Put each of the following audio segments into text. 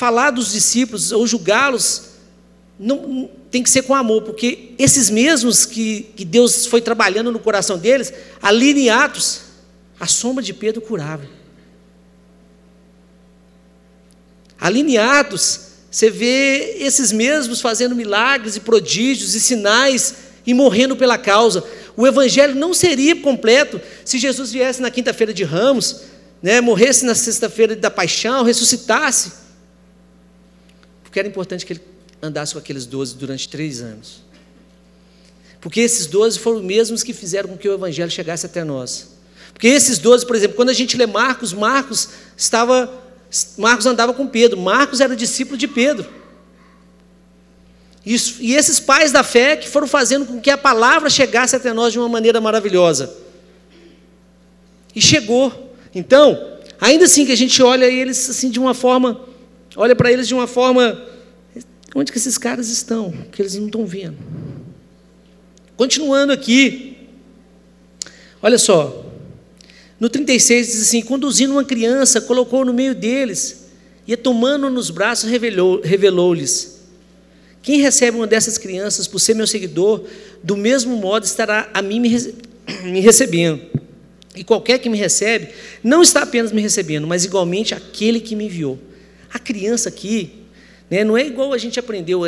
falar dos discípulos ou julgá-los não tem que ser com amor, porque esses mesmos que Deus foi trabalhando no coração deles, ali em Atos, a sombra de Pedro curava. Ali em Atos, você vê esses mesmos fazendo milagres e prodígios e sinais e morrendo pela causa. O evangelho não seria completo se Jesus viesse na quinta-feira de Ramos, né, morresse na sexta-feira da paixão, ressuscitasse. Porque era importante que ele andasse com aqueles 12 durante 3 anos. Porque esses 12 foram os mesmos que fizeram com que o evangelho chegasse até nós. Porque esses 12, por exemplo, quando a gente lê Marcos, Marcos andava com Pedro, Marcos era discípulo de Pedro. E esses pais da fé que foram fazendo com que a palavra chegasse até nós de uma maneira maravilhosa. E chegou. Então, ainda assim que a gente olha eles assim de uma forma, olha para eles de uma forma, onde que esses caras estão? Que eles não estão vendo. Continuando aqui, olha só, no 36 diz assim, conduzindo uma criança, colocou no meio deles, e tomando nos braços, revelou-lhes, quem recebe uma dessas crianças por ser meu seguidor, do mesmo modo estará a mim me recebendo, e qualquer que me recebe, não está apenas me recebendo, mas igualmente aquele que me enviou. A criança aqui, não é igual a gente aprendeu,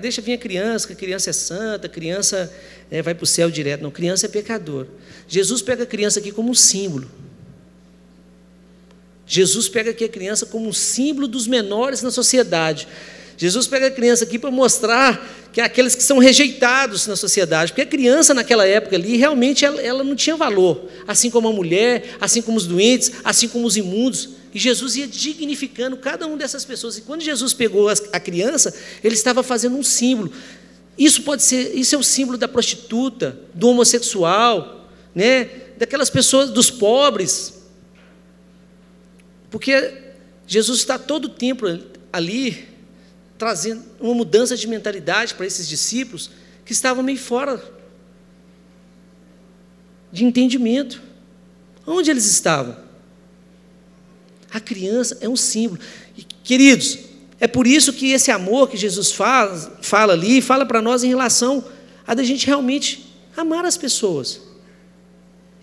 deixa vir a criança, que a criança é santa, a criança vai para o céu direto. Não, criança é pecador. Jesus pega a criança aqui como um símbolo. Jesus pega aqui a criança como um símbolo dos menores na sociedade. Jesus pega a criança aqui para mostrar que é aqueles que são rejeitados na sociedade, porque a criança naquela época ali, realmente ela não tinha valor, assim como a mulher, assim como os doentes, assim como os imundos, e Jesus ia dignificando cada uma dessas pessoas, e quando Jesus pegou a criança, ele estava fazendo um símbolo. Isso é o símbolo da prostituta, do homossexual, daquelas pessoas, dos pobres, porque Jesus está todo o tempo ali, trazendo uma mudança de mentalidade para esses discípulos que estavam meio fora de entendimento. Onde eles estavam? A criança é um símbolo. E, queridos, é por isso que esse amor que Jesus fala ali, fala para nós em relação a da gente realmente amar as pessoas.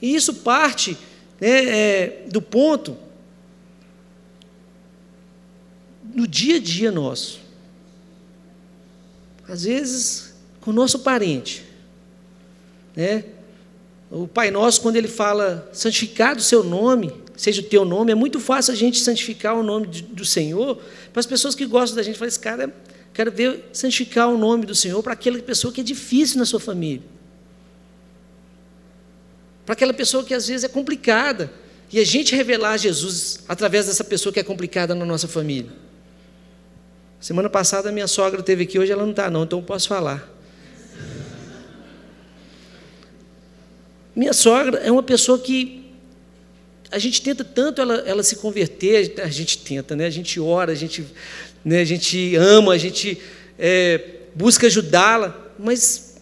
E isso parte do ponto do dia a dia nosso. Às vezes, com o nosso parente. O Pai Nosso, quando ele fala, santificado o seu nome, seja o teu nome, é muito fácil a gente santificar o nome do Senhor. Para as pessoas que gostam da gente, fala, esse cara, quero ver santificar o nome do Senhor para aquela pessoa que é difícil na sua família. Para aquela pessoa que, às vezes, é complicada. E a gente revelar Jesus através dessa pessoa que é complicada na nossa família. Semana passada a minha sogra esteve aqui, hoje ela não está não, então eu posso falar. Minha sogra é uma pessoa que a gente tenta tanto ela se converter, a gente tenta, a gente ora, a gente ama, a gente busca ajudá-la, mas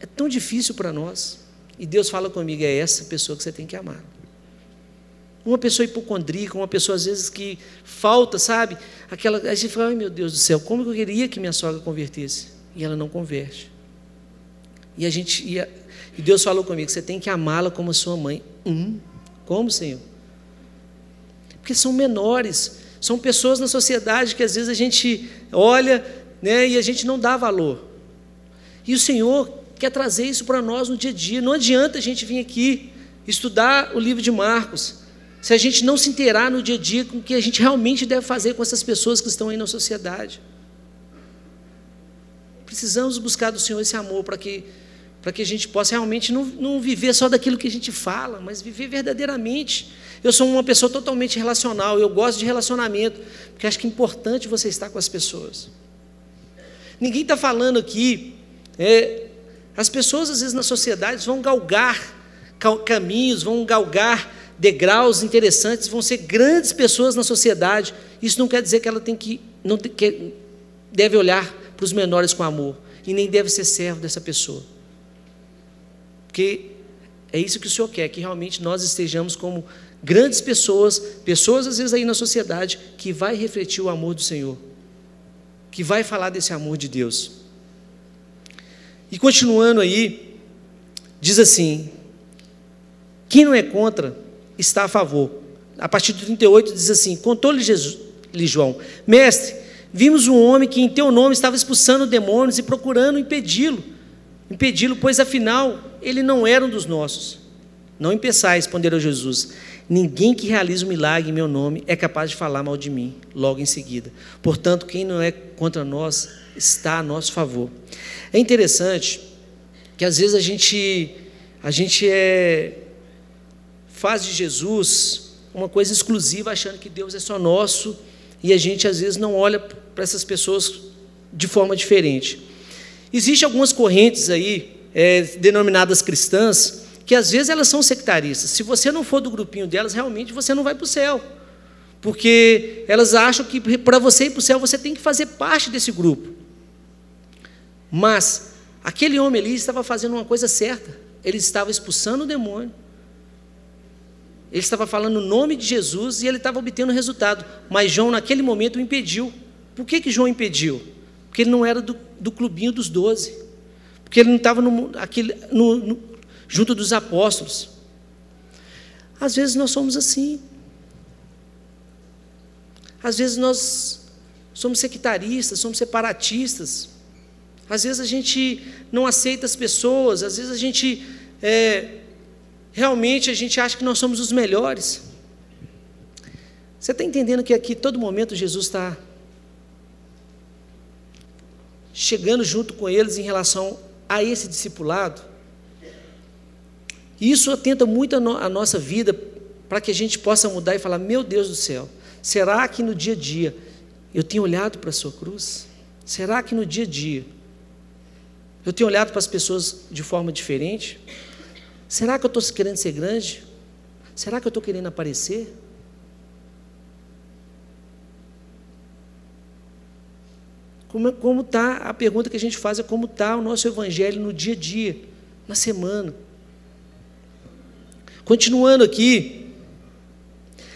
é tão difícil para nós. E Deus fala comigo, é essa pessoa que você tem que amar. Uma pessoa hipocondríaca, uma pessoa às vezes que falta, sabe? A gente fala, ai meu Deus do céu, como eu queria que minha sogra convertesse? E ela não converte. E Deus falou comigo, você tem que amá-la como a sua mãe. Como, Senhor? Porque são menores, são pessoas na sociedade que às vezes a gente olha, e a gente não dá valor. E o Senhor quer trazer isso para nós no dia a dia. Não adianta a gente vir aqui estudar o livro de Marcos se a gente não se inteirar no dia a dia com o que a gente realmente deve fazer com essas pessoas que estão aí na sociedade. Precisamos buscar do Senhor esse amor para que a gente possa realmente não viver só daquilo que a gente fala, mas viver verdadeiramente. Eu sou uma pessoa totalmente relacional, eu gosto de relacionamento, porque acho que é importante você estar com as pessoas. Ninguém está falando aqui, as pessoas às vezes na sociedade vão galgar caminhos, vão galgar degraus interessantes, vão ser grandes pessoas na sociedade. Isso não quer dizer que ela deve olhar para os menores com amor, e nem deve ser servo dessa pessoa, porque é isso que o Senhor quer, que realmente nós estejamos como grandes pessoas, pessoas às vezes aí na sociedade, que vai refletir o amor do Senhor, que vai falar desse amor de Deus. E continuando aí, diz assim, quem não é contra, está a favor. A partir do 38 diz assim, contou-lhe João, mestre, vimos um homem que em teu nome estava expulsando demônios e procurando impedi-lo, pois afinal ele não era um dos nossos. Não impeçais, respondeu Jesus, ninguém que realiza um milagre em meu nome é capaz de falar mal de mim, logo em seguida. Portanto, quem não é contra nós está a nosso favor. É interessante que às vezes a gente faz de Jesus uma coisa exclusiva, achando que Deus é só nosso, e a gente às vezes não olha para essas pessoas de forma diferente. Existem algumas correntes aí, denominadas cristãs, que às vezes elas são sectaristas. Se você não for do grupinho delas, realmente você não vai para o céu, porque elas acham que para você ir para o céu, você tem que fazer parte desse grupo. Mas aquele homem ali estava fazendo uma coisa certa, ele estava expulsando o demônio, ele estava falando o nome de Jesus e ele estava obtendo resultado, mas João naquele momento o impediu. Por que João impediu? Porque ele não era do clubinho dos 12, porque ele não estava junto dos apóstolos. Às vezes nós somos assim, às vezes nós somos sectaristas, somos separatistas, às vezes a gente não aceita as pessoas, às vezes a gente realmente a gente acha que nós somos os melhores. Você está entendendo que aqui todo momento Jesus está chegando junto com eles em relação a esse discipulado? E isso atenta muito a nossa vida, para que a gente possa mudar e falar, meu Deus do céu, será que no dia a dia eu tenho olhado para a sua cruz? Será que no dia a dia eu tenho olhado para as pessoas de forma diferente? Será que eu estou querendo ser grande? Será que eu estou querendo aparecer? Como está a pergunta que a gente faz, é como está o nosso evangelho no dia a dia, na semana. Continuando aqui,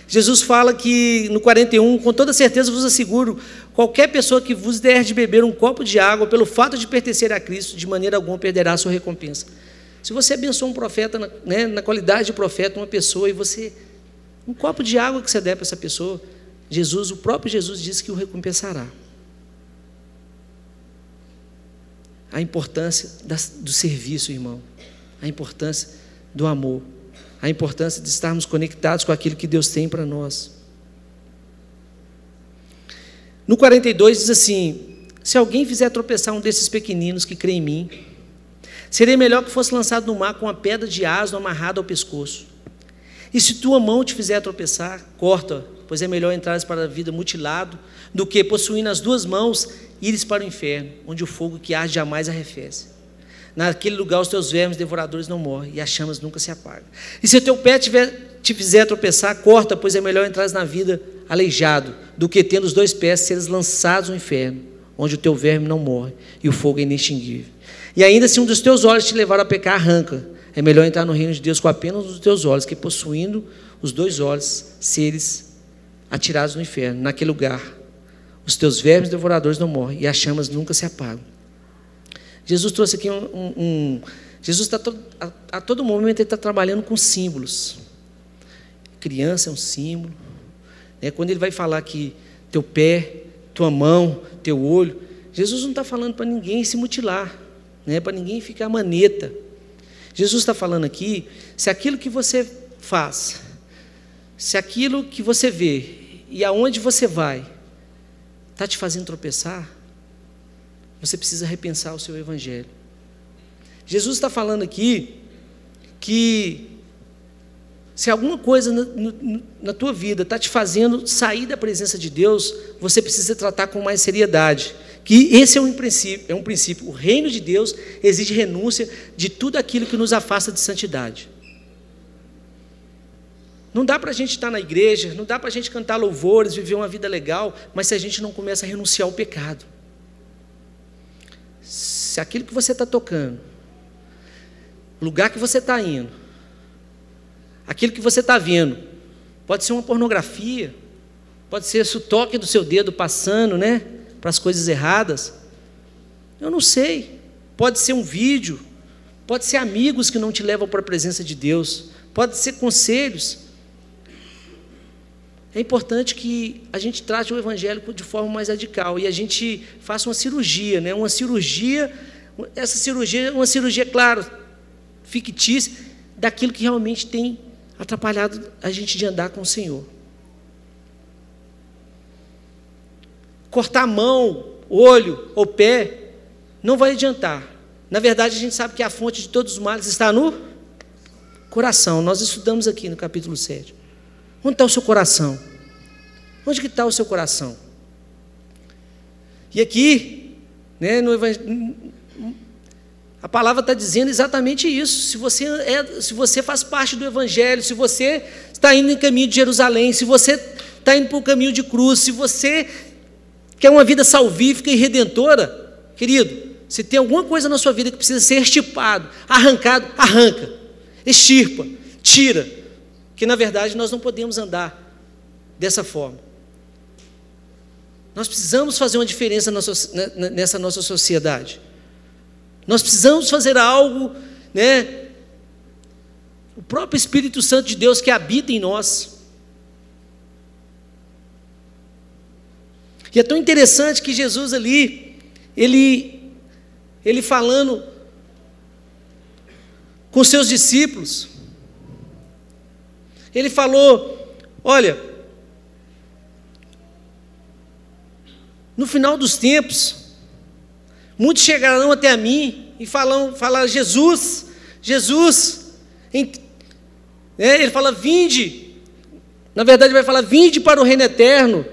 Jesus fala que no 41, com toda certeza vos asseguro, qualquer pessoa que vos der de beber um copo de água, pelo fato de pertencer a Cristo, de maneira alguma perderá a sua recompensa. Se você abençoa um profeta, na qualidade de profeta, uma pessoa, e você, um copo de água que você der para essa pessoa, Jesus, o próprio Jesus diz que o recompensará. A importância do serviço, irmão, a importância do amor, a importância de estarmos conectados com aquilo que Deus tem para nós. No 42 diz assim, se alguém fizer tropeçar um desses pequeninos que crê em mim, seria melhor que fosse lançado no mar com uma pedra de asno amarrada ao pescoço. E se tua mão te fizer tropeçar, corta-a, pois é melhor entrares para a vida mutilado, do que, possuindo as duas mãos, ires para o inferno, onde o fogo que arde jamais arrefece. Naquele lugar os teus vermes devoradores não morrem, e as chamas nunca se apagam. E se o teu pé te fizer tropeçar, corta, pois é melhor entrar na vida aleijado, do que tendo os dois pés seres lançados no inferno, onde o teu verme não morre, e o fogo é inextinguível. E ainda se um dos teus olhos te levar a pecar, arranca. É melhor entrar no reino de Deus com apenas um dos teus olhos, que possuindo os dois olhos, seres atirados no inferno. Naquele lugar, os teus vermes devoradores não morrem, e as chamas nunca se apagam. Jesus trouxe aqui Jesus está a todo momento ele está trabalhando com símbolos. Criança é um símbolo, né? Quando ele vai falar que teu pé, tua mão, teu olho, Jesus não está falando para ninguém se mutilar, né? Para ninguém ficar maneta. Jesus está falando aqui, se aquilo que você faz, se aquilo que você vê e aonde você vai está te fazendo tropeçar, você precisa repensar o seu evangelho. Jesus está falando aqui que se alguma coisa na tua vida está te fazendo sair da presença de Deus, você precisa tratar com mais seriedade, que esse é um princípio. O reino de Deus exige renúncia de tudo aquilo que nos afasta de santidade. Não dá para a gente estar na igreja, não dá para a gente cantar louvores, viver uma vida legal, mas se a gente não começa a renunciar ao pecado, se aquilo que você está tocando, o lugar que você está indo, aquilo que você está vendo, Pode ser uma pornografia, pode ser esse toque do seu dedo passando, né, para as coisas erradas. Eu não sei. Pode ser um vídeo, pode ser amigos que não te levam para a presença de Deus, pode ser conselhos. É importante que a gente trate o evangélico de forma mais radical e a gente faça uma cirurgia, né? Uma cirurgia, essa cirurgia é uma cirurgia, claro, fictícia, daquilo que realmente tem atrapalhado a gente de andar com o Senhor. Cortar a mão, olho ou pé não vai adiantar. Na verdade, a gente sabe que a fonte de todos os males está no coração. Nós estudamos aqui no capítulo 7. Onde está o seu coração? Onde que está o seu coração? E aqui, né, a palavra está dizendo exatamente isso. Se você faz parte do Evangelho, se você está indo em caminho de Jerusalém, se você está indo para o caminho de cruz, se você quer uma vida salvífica e redentora, querido, se tem alguma coisa na sua vida que precisa ser extirpado, arrancado, arranca, extirpa, tira. Que, na verdade, nós não podemos andar dessa forma. Nós precisamos fazer uma diferença nessa nossa sociedade. Nós precisamos fazer algo, né? O próprio Espírito Santo de Deus que habita em nós. E é tão interessante que Jesus ali, ele falando com seus discípulos, ele falou, olha, no final dos tempos, muitos chegarão até mim e falarão, Jesus, ele fala, vinde, na verdade vai falar, vinde para o reino eterno,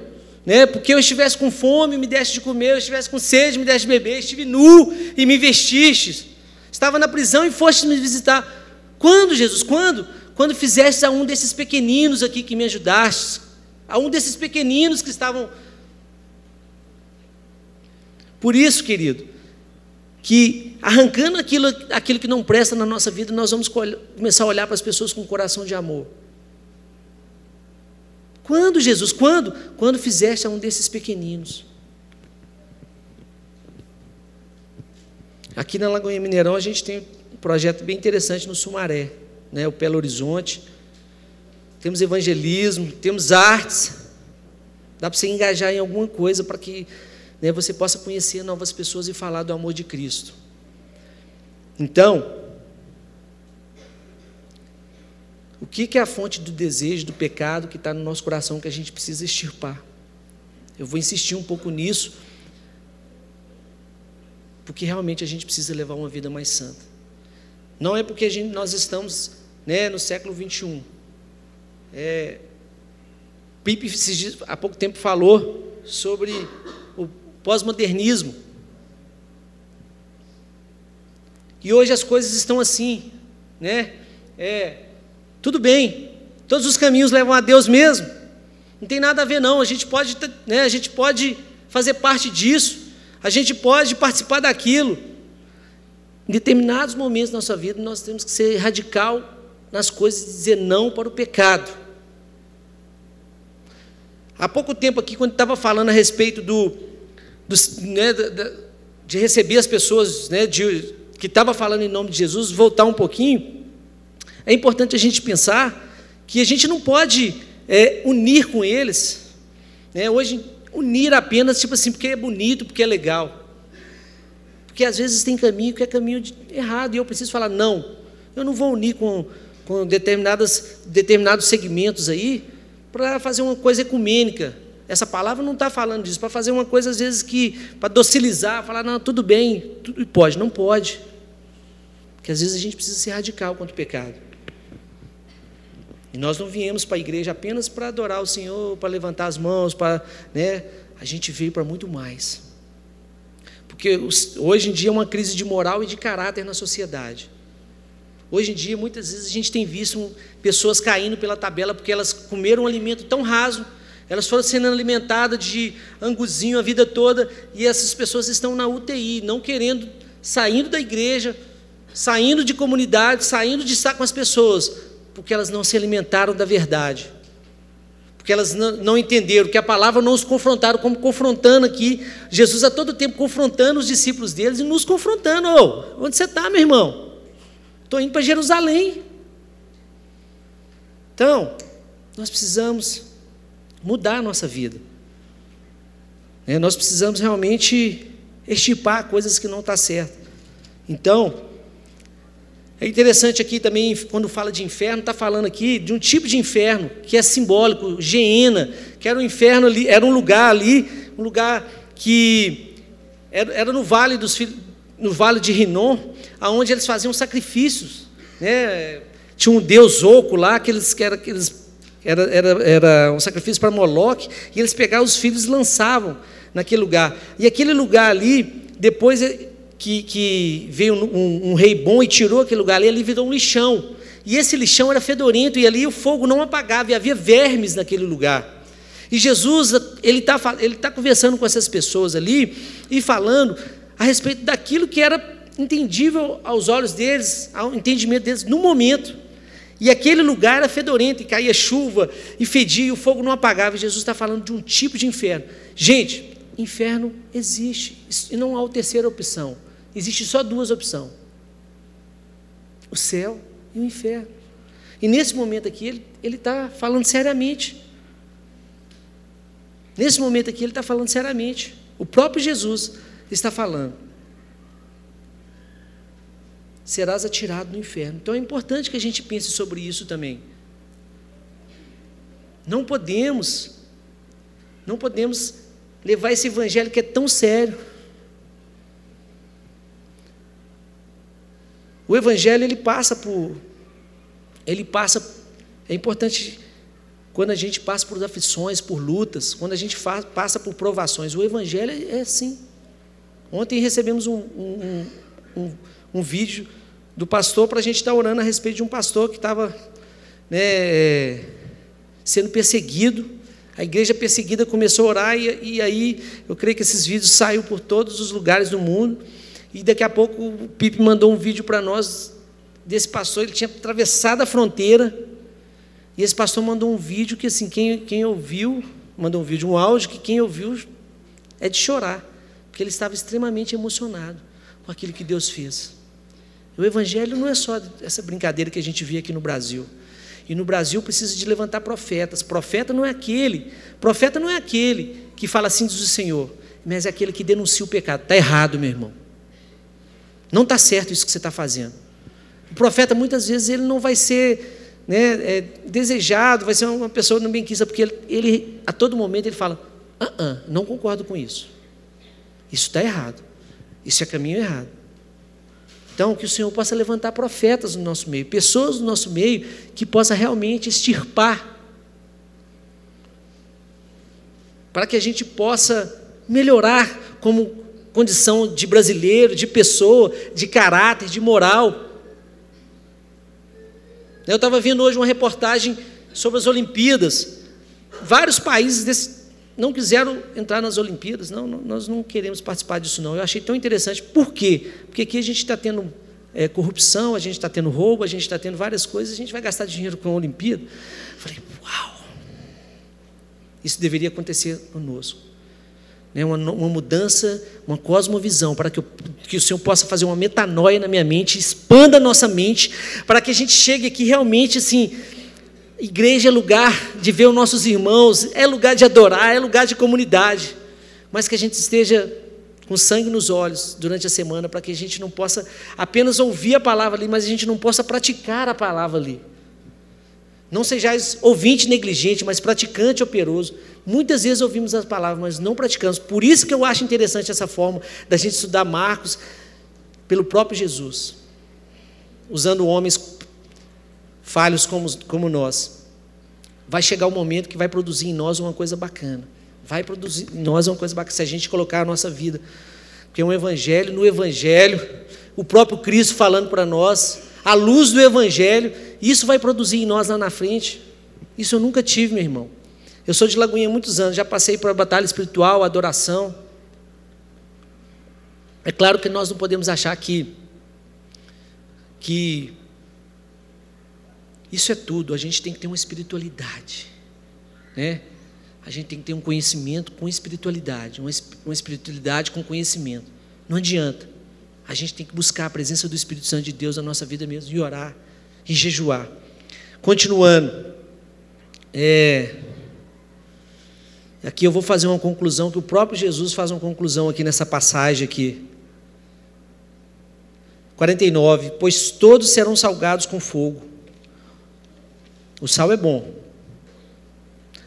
né? Porque eu estivesse com fome, me deste de comer, eu estivesse com sede, me deste de beber, estive nu e me vestistes, estava na prisão e foste me visitar. Quando, Jesus, quando fizeste a um desses pequeninos aqui que me ajudaste, a um desses pequeninos que estavam... Por isso, querido, que arrancando aquilo que não presta na nossa vida, nós vamos começar a olhar para as pessoas com um coração de amor. Quando, Jesus? Quando fizeste a um desses pequeninos. Aqui na Lagoinha Mineirão, a gente tem um projeto bem interessante no Sumaré. Né, o Belo Horizonte, temos evangelismo, temos artes, dá para você engajar em alguma coisa para que, né, você possa conhecer novas pessoas e falar do amor de Cristo. Então, o que é a fonte do desejo, do pecado que está no nosso coração que a gente precisa extirpar? Eu vou insistir um pouco nisso, porque realmente a gente precisa levar uma vida mais santa. Não é porque nós estamos, né, no século XXI. Pipe, há pouco tempo, falou sobre o pós-modernismo. E hoje as coisas estão assim. Né? Tudo bem, todos os caminhos levam a Deus mesmo. Não tem nada a ver, não. A gente pode fazer parte disso, a gente pode participar daquilo. Em determinados momentos da nossa vida, nós temos que ser radical nas coisas e dizer não para o pecado. Há pouco tempo aqui, quando estava falando a respeito de receber as pessoas, né, que estava falando em nome de Jesus, voltar um pouquinho, é importante a gente pensar que a gente não pode unir com eles. Né? Hoje, unir apenas, tipo assim, porque é bonito, porque é legal. Porque às vezes tem caminho que é caminho errado, e eu preciso falar, não, eu não vou unir com determinados segmentos aí para fazer uma coisa ecumênica. Essa palavra não está falando disso, para fazer uma coisa, às vezes, para docilizar, falar, não, tudo bem, tudo pode, não pode. Porque às vezes a gente precisa ser radical contra o pecado. E nós não viemos para a igreja apenas para adorar o Senhor, para levantar as mãos, a gente veio para muito mais. Porque hoje em dia é uma crise de moral e de caráter na sociedade. Hoje em dia, muitas vezes, a gente tem visto pessoas caindo pela tabela porque elas comeram um alimento tão raso, elas foram sendo alimentadas de anguzinho a vida toda, e essas pessoas estão na UTI, não querendo, saindo da igreja, saindo de comunidade, saindo de estar com as pessoas, porque elas não se alimentaram da verdade. porque elas não entenderam que a palavra não os confrontaram, como confrontando aqui, Jesus a todo tempo confrontando os discípulos deles e nos confrontando. Ô, onde você está, meu irmão? Estou indo para Jerusalém. Então, nós precisamos mudar a nossa vida. Nós precisamos realmente extirpar coisas que não estão certas. Então, é interessante aqui também, quando fala de inferno, está falando aqui de um tipo de inferno que é simbólico, Geena, que era um inferno ali, era um lugar ali, um lugar que era no vale de Rinon, onde eles faziam sacrifícios, né? Tinha um deus oco lá, era um sacrifício para Moloque, e eles pegavam os filhos e lançavam naquele lugar. E aquele lugar ali, depois que veio um rei bom e tirou aquele lugar ali, ele virou um lixão. E esse lixão era fedorento, e ali o fogo não apagava, e havia vermes naquele lugar. E Jesus, ele tá conversando com essas pessoas ali, e falando a respeito daquilo que era entendível aos olhos deles, ao entendimento deles, no momento. E aquele lugar era fedorento, e caía chuva, e fedia, e o fogo não apagava. E Jesus está falando de um tipo de inferno. Gente, inferno existe, e não há terceira opção. Existem só duas opções: o céu e o inferno. E nesse momento aqui, ele está falando seriamente. Nesse momento aqui, ele está falando seriamente. O próprio Jesus está falando. Serás atirado no inferno. Então é importante que a gente pense sobre isso também. Não podemos levar esse evangelho que é tão sério. O evangelho, é importante quando a gente passa por aflições, por lutas, quando a gente passa por provações. O evangelho é assim. Ontem recebemos um vídeo do pastor para a gente estar orando a respeito de um pastor que estava sendo perseguido. A igreja perseguida começou a orar e aí eu creio que esses vídeos saíram por todos os lugares do mundo. E daqui a pouco o Pipe mandou um vídeo para nós desse pastor. Ele tinha atravessado a fronteira e esse pastor mandou um vídeo que assim, quem ouviu, mandou um vídeo, um áudio que quem ouviu é de chorar, porque ele estava extremamente emocionado com aquilo que Deus fez. O evangelho não é só essa brincadeira que a gente vê aqui no Brasil. E no Brasil precisa de levantar profetas. Profeta não é aquele que fala assim, diz o Senhor, mas é aquele que denuncia o pecado. Está errado, meu irmão. Não está certo isso que você está fazendo. O profeta, muitas vezes, ele não vai ser desejado, vai ser uma pessoa não benquista, porque ele a todo momento, ele fala, não concordo com isso. Isso está errado. Isso é caminho errado. Então, que o Senhor possa levantar profetas no nosso meio, pessoas no nosso meio, que possa realmente extirpar, para que a gente possa melhorar como condição de brasileiro, de pessoa, de caráter, de moral. Eu estava vendo hoje uma reportagem sobre as Olimpíadas. Vários países não quiseram entrar nas Olimpíadas. Não, nós não queremos participar disso, não. Eu achei tão interessante. Por quê? Porque aqui a gente está tendo corrupção, a gente está tendo roubo, a gente está tendo várias coisas, a gente vai gastar dinheiro com a Olimpíada. Eu falei, uau! Isso deveria acontecer conosco. Uma mudança, uma cosmovisão, para que o Senhor possa fazer uma metanoia na minha mente, expanda a nossa mente, para que a gente chegue aqui realmente assim... Igreja é lugar de ver os nossos irmãos, é lugar de adorar, é lugar de comunidade, mas que a gente esteja com sangue nos olhos durante a semana, para que a gente não possa apenas ouvir a palavra ali, mas a gente não possa praticar a palavra ali. Não sejais ouvinte negligente, mas praticante operoso. Muitas vezes ouvimos as palavras, mas não praticamos. Por isso que eu acho interessante essa forma da gente estudar Marcos pelo próprio Jesus, usando homens falhos como nós. Vai chegar um momento que vai produzir em nós uma coisa bacana. Vai produzir em nós uma coisa bacana, se a gente colocar a nossa vida. Porque no Evangelho, o próprio Cristo falando para nós, a luz do Evangelho, isso vai produzir em nós lá na frente. Isso eu nunca tive, meu irmão. Eu sou de Lagoinha há muitos anos, já passei por batalha espiritual, adoração. É claro que nós não podemos achar que isso é tudo, a gente tem que ter uma espiritualidade. né? A gente tem que ter um conhecimento com espiritualidade, uma espiritualidade com conhecimento. Não adianta. A gente tem que buscar a presença do Espírito Santo de Deus na nossa vida mesmo, e orar, e jejuar. Continuando, aqui eu vou fazer uma conclusão, que o próprio Jesus faz uma conclusão aqui nessa passagem aqui. 49, pois todos serão salgados com fogo. O sal é bom.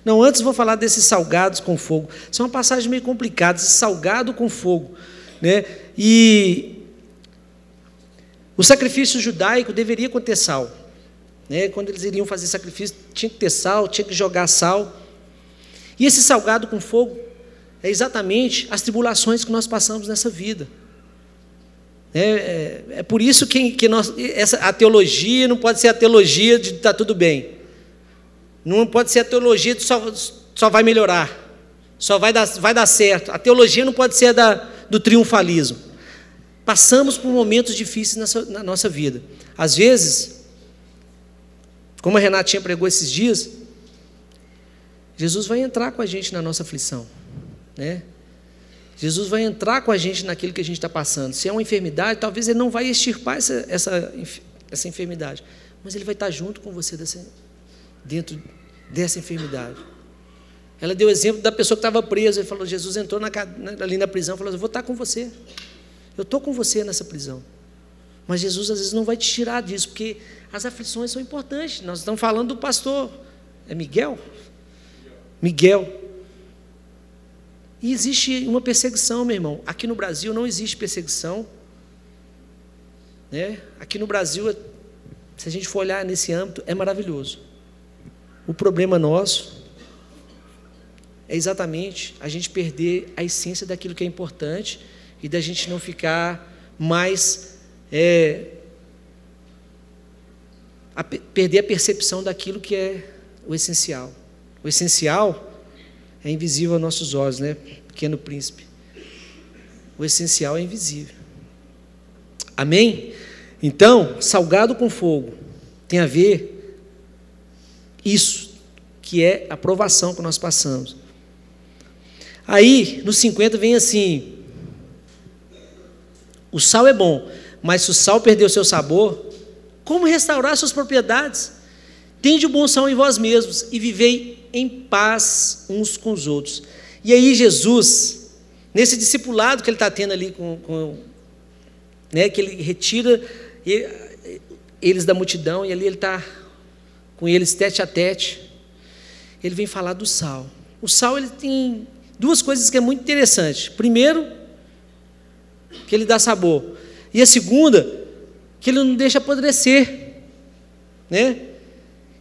Não, antes vou falar desses salgados com fogo. Isso é uma passagem meio complicada, esse salgado com fogo, né? E o sacrifício judaico deveria conter sal, né? Quando eles iriam fazer sacrifício, tinha que ter sal, tinha que jogar sal. E esse salgado com fogo é exatamente as tribulações que nós passamos nessa vida. É por isso que nós, a teologia não pode ser a teologia de tá tudo bem. Não pode ser a teologia de só vai melhorar, só vai dar certo. A teologia não pode ser do triunfalismo. Passamos por momentos difíceis na nossa vida. Às vezes, como a Renatinha pregou esses dias, Jesus vai entrar com a gente na nossa aflição, né? Jesus vai entrar com a gente naquilo que a gente está passando. Se é uma enfermidade, talvez ele não vai extirpar essa enfermidade, mas ele vai estar junto com você dentro dessa enfermidade. Ela deu o exemplo da pessoa que estava presa. Ele falou, Jesus entrou ali na prisão e falou, eu vou estar com você, eu estou com você nessa prisão. Mas Jesus às vezes não vai te tirar disso, porque as aflições são importantes. Nós estamos falando do pastor, é Miguel. E existe uma perseguição, meu irmão. Aqui no Brasil não existe perseguição, né? Aqui no Brasil, se a gente for olhar nesse âmbito, é maravilhoso. O problema nosso é exatamente a gente perder a essência daquilo que é importante e da gente não ficar mais... perder a percepção daquilo que é o essencial. O essencial... é invisível aos nossos olhos, né? Pequeno príncipe. O essencial é invisível. Amém? Então, salgado com fogo tem a ver isso, que é a provação que nós passamos. Aí, no 50 vem assim, o sal é bom, mas se o sal perder o seu sabor, como restaurar suas propriedades? Tende o bom sal em vós mesmos e vivei em paz uns com os outros. E aí Jesus, nesse discipulado que ele está tendo ali, que ele retira eles da multidão, e ali ele está com eles tete a tete, ele vem falar do sal. O sal, ele tem duas coisas que é muito interessante. Primeiro, que ele dá sabor. E a segunda, que ele não deixa apodrecer, né?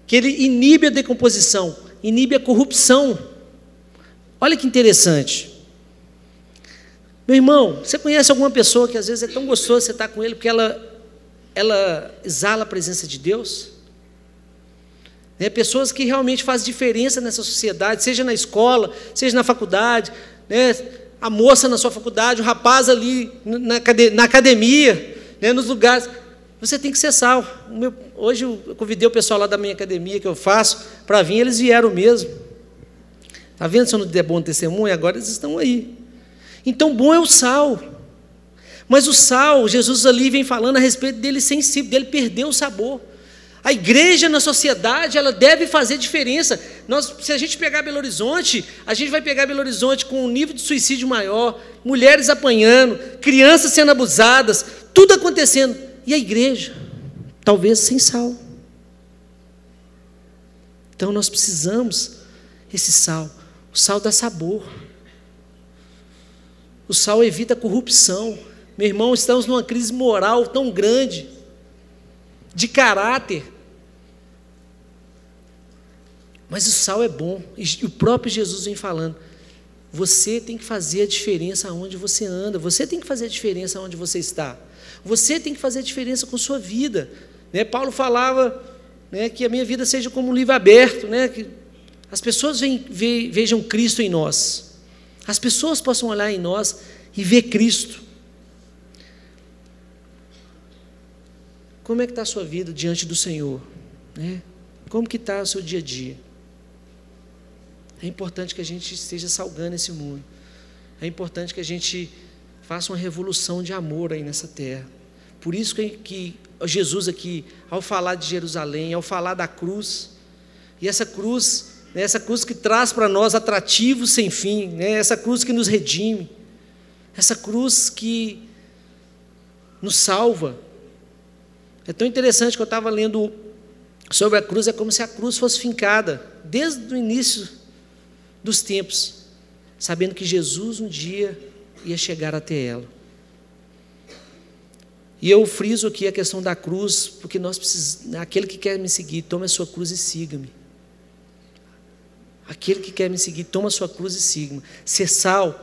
Que ele inibe a decomposição, inibe a corrupção. Olha que interessante. Meu irmão, você conhece alguma pessoa que às vezes é tão gostoso você estar com ele, porque ela exala a presença de Deus? Né? Pessoas que realmente fazem diferença nessa sociedade, seja na escola, seja na faculdade, né? A moça na sua faculdade, o rapaz ali na academia, né? Nos lugares... Você tem que ser sal. Hoje eu convidei o pessoal lá da minha academia que eu faço para vir, eles vieram mesmo. Está vendo se eu não der bom testemunho? Agora eles estão aí. Então, bom é o sal. Mas o sal, Jesus ali vem falando a respeito dele sensível, dele perder o sabor. A igreja na sociedade, ela deve fazer diferença. Se a gente pegar Belo Horizonte, a gente vai pegar Belo Horizonte com um nível de suicídio maior, mulheres apanhando, crianças sendo abusadas, tudo acontecendo. E a igreja, talvez sem sal. Então nós precisamos esse sal. O sal dá sabor. O sal evita a corrupção. Meu irmão, estamos numa crise moral tão grande, de caráter. Mas o sal é bom. E o próprio Jesus vem falando. Você tem que fazer a diferença onde você anda. Você tem que fazer a diferença onde você está. Você tem que fazer a diferença com sua vida, né? Paulo falava, né, que a minha vida seja como um livro aberto, né? Que as pessoas vejam Cristo em nós. As pessoas possam olhar em nós e ver Cristo. Como é que está a sua vida diante do Senhor, né? Como que está o seu dia a dia? É importante que a gente esteja salgando esse mundo. É importante que a gente faça uma revolução de amor aí nessa terra. Por isso que Jesus aqui, ao falar de Jerusalém, ao falar da cruz, e essa cruz que traz para nós atrativos sem fim, né? Essa cruz que nos redime, essa cruz que nos salva. É tão interessante que eu estava lendo sobre a cruz, é como se a cruz fosse fincada, desde o início dos tempos, sabendo que Jesus um dia ia chegar até ela. E eu friso aqui a questão da cruz, porque nós precisamos, aquele que quer me seguir, toma a sua cruz e siga-me. Aquele que quer me seguir, toma a sua cruz e siga-me. Ser sal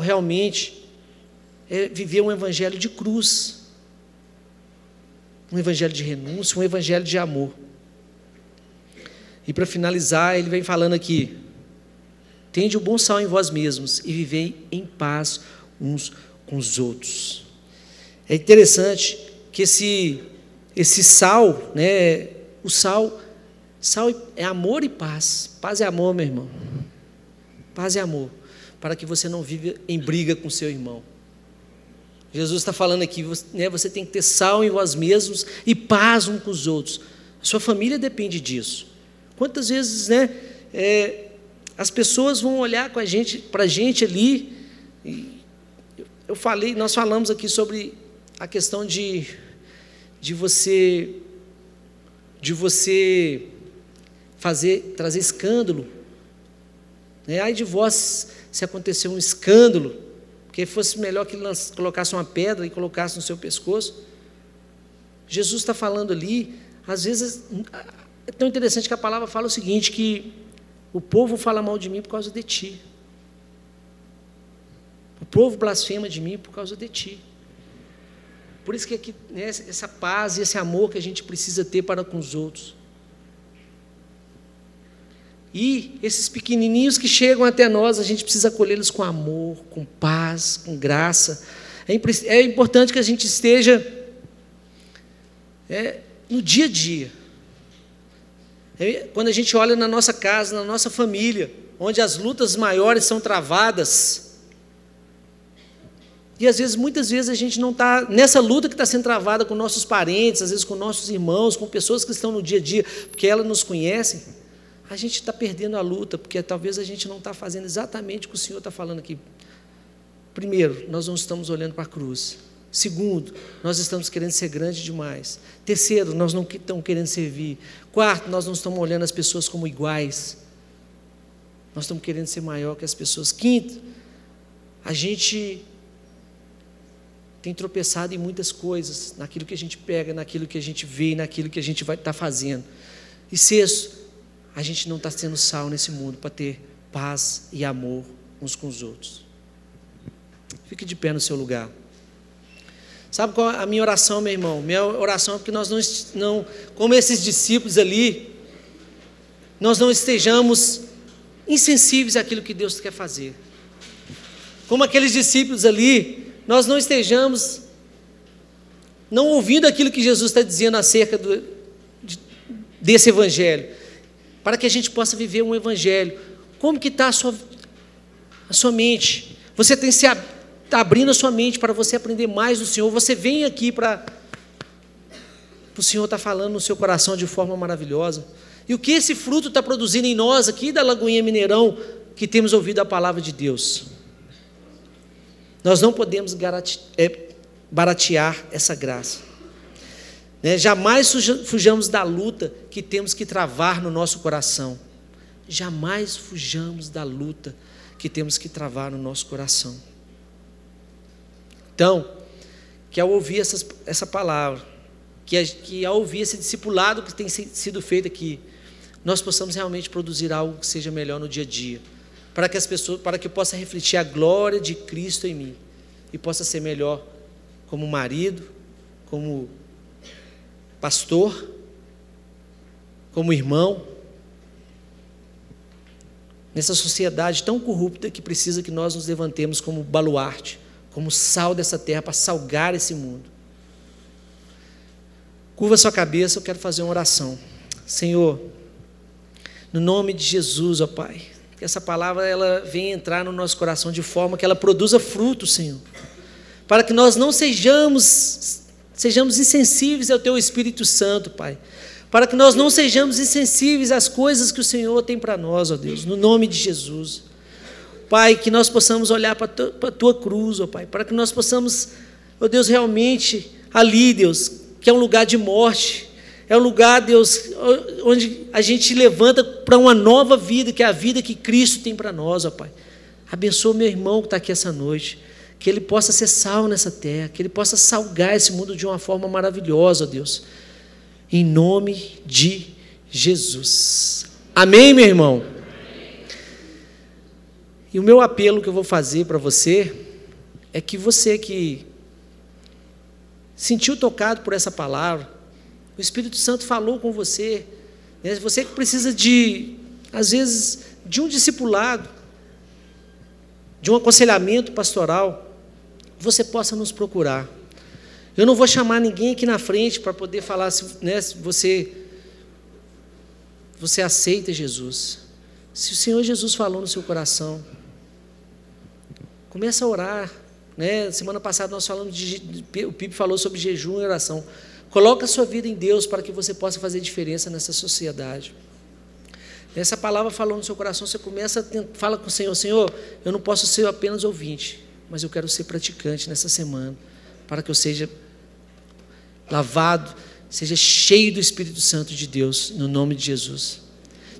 realmente é viver um evangelho de cruz, um evangelho de renúncia, um evangelho de amor. E para finalizar, ele vem falando aqui: tende o bom sal em vós mesmos e vivei em paz uns com os outros. É interessante que esse sal, né, o sal é amor e paz. Paz é amor, meu irmão. Paz é amor, para que você não viva em briga com seu irmão. Jesus está falando aqui, né, você tem que ter sal em vós mesmos e paz uns com os outros. A sua família depende disso. Quantas vezes, né, as pessoas vão olhar para a gente ali, e nós falamos aqui sobre a questão de você trazer escândalo, né? Ai de vós se acontecer um escândalo, porque fosse melhor que colocasse uma pedra e colocasse no seu pescoço. Jesus está falando ali, às vezes é tão interessante que a palavra fala o seguinte, que o povo fala mal de mim por causa de ti. O povo blasfema de mim por causa de ti. Por isso que aqui, né, essa paz e esse amor que a gente precisa ter para com os outros. E esses pequenininhos que chegam até nós, a gente precisa acolhê-los com amor, com paz, com graça. É importante que a gente esteja no dia a dia. Quando a gente olha na nossa casa, na nossa família, onde as lutas maiores são travadas, e muitas vezes a gente não está nessa luta que está sendo travada com nossos parentes, às vezes com nossos irmãos, com pessoas que estão no dia a dia, porque elas nos conhecem, a gente está perdendo a luta, porque talvez a gente não está fazendo exatamente o que o Senhor está falando aqui. Primeiro, nós não estamos olhando para a cruz. Segundo, nós estamos querendo ser grande demais. Terceiro, nós não estamos querendo servir. Quarto, nós não estamos olhando as pessoas como iguais. Nós estamos querendo ser maior que as pessoas. Quinto, a gente tem tropeçado em muitas coisas, naquilo que a gente pega, naquilo que a gente vê, naquilo que a gente vai estar fazendo. E sexto, a gente não está sendo sal nesse mundo para ter paz e amor uns com os outros. Fique de pé no seu lugar. Sabe qual é a minha oração, meu irmão? Minha oração é porque nós não, como esses discípulos ali, nós não estejamos insensíveis àquilo que Deus quer fazer. Como aqueles discípulos ali, nós não estejamos não ouvindo aquilo que Jesus está dizendo acerca desse evangelho, para que a gente possa viver um evangelho. Como que está a sua mente? Você tem se aberto? Está abrindo a sua mente para você aprender mais do Senhor. Você vem aqui para o Senhor estar falando no seu coração de forma maravilhosa. E o que esse fruto está produzindo em nós aqui da Lagoinha Mineirão, que temos ouvido a palavra de Deus? Nós não podemos baratear essa graça, né? Jamais fujamos da luta que temos que travar no nosso coração. Jamais fujamos da luta que temos que travar no nosso coração. Então, que ao ouvir essa palavra, que ao ouvir esse discipulado que tem sido feito aqui, nós possamos realmente produzir algo que seja melhor no dia a dia, para que eu possa refletir a glória de Cristo em mim, e possa ser melhor como marido, como pastor, como irmão, nessa sociedade tão corrupta que precisa que nós nos levantemos como baluarte, como sal dessa terra, para salgar esse mundo. Curva sua cabeça, eu quero fazer uma oração. Senhor, No nome de Jesus, ó Pai, que essa palavra ela venha entrar no nosso coração de forma que ela produza fruto, Senhor, para que nós não sejamos insensíveis ao Teu Espírito Santo, Pai, para que nós não sejamos insensíveis às coisas que o Senhor tem para nós, ó Deus, no nome de Jesus. Pai, que nós possamos olhar para a Tua cruz, ó Pai, para que nós possamos, ó Deus, realmente, ali, Deus, que é um lugar de morte, é um lugar, Deus, onde a gente levanta para uma nova vida, que é a vida que Cristo tem para nós, ó Pai. Abençoa o meu irmão que está aqui essa noite, que ele possa ser sal nessa terra, que ele possa salgar esse mundo de uma forma maravilhosa, ó Deus. Em nome de Jesus. Amém, meu irmão? Amém. E o meu apelo que eu vou fazer para você é que você que sentiu tocado por essa palavra, o Espírito Santo falou com você, né? Você que precisa de, às vezes, de um discipulado, de um aconselhamento pastoral, você possa nos procurar. Eu não vou chamar ninguém aqui na frente para poder falar se você aceita Jesus. Se o Senhor Jesus falou no seu coração, começa a orar. Né? Semana passada nós falamos o Pipe falou sobre jejum e oração. Coloca a sua vida em Deus para que você possa fazer diferença nessa sociedade. Essa palavra falou no seu coração, você começa a fala com o Senhor: Senhor, eu não posso ser apenas ouvinte, mas eu quero ser praticante nessa semana, para que eu seja lavado, seja cheio do Espírito Santo de Deus, no nome de Jesus.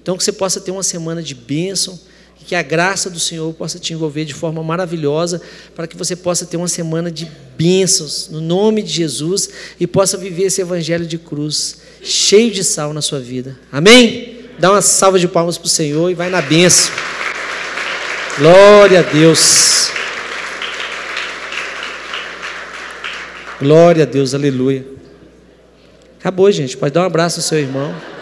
Então, que você possa ter uma semana de bênção, e que a graça do Senhor possa te envolver de forma maravilhosa, para que você possa ter uma semana de bênçãos, no nome de Jesus, e possa viver esse evangelho de cruz, cheio de sal na sua vida. Amém? Dá uma salva de palmas para o Senhor e vai na bênção. Glória a Deus. Glória a Deus, aleluia. Acabou, gente. Pode dar um abraço ao seu irmão.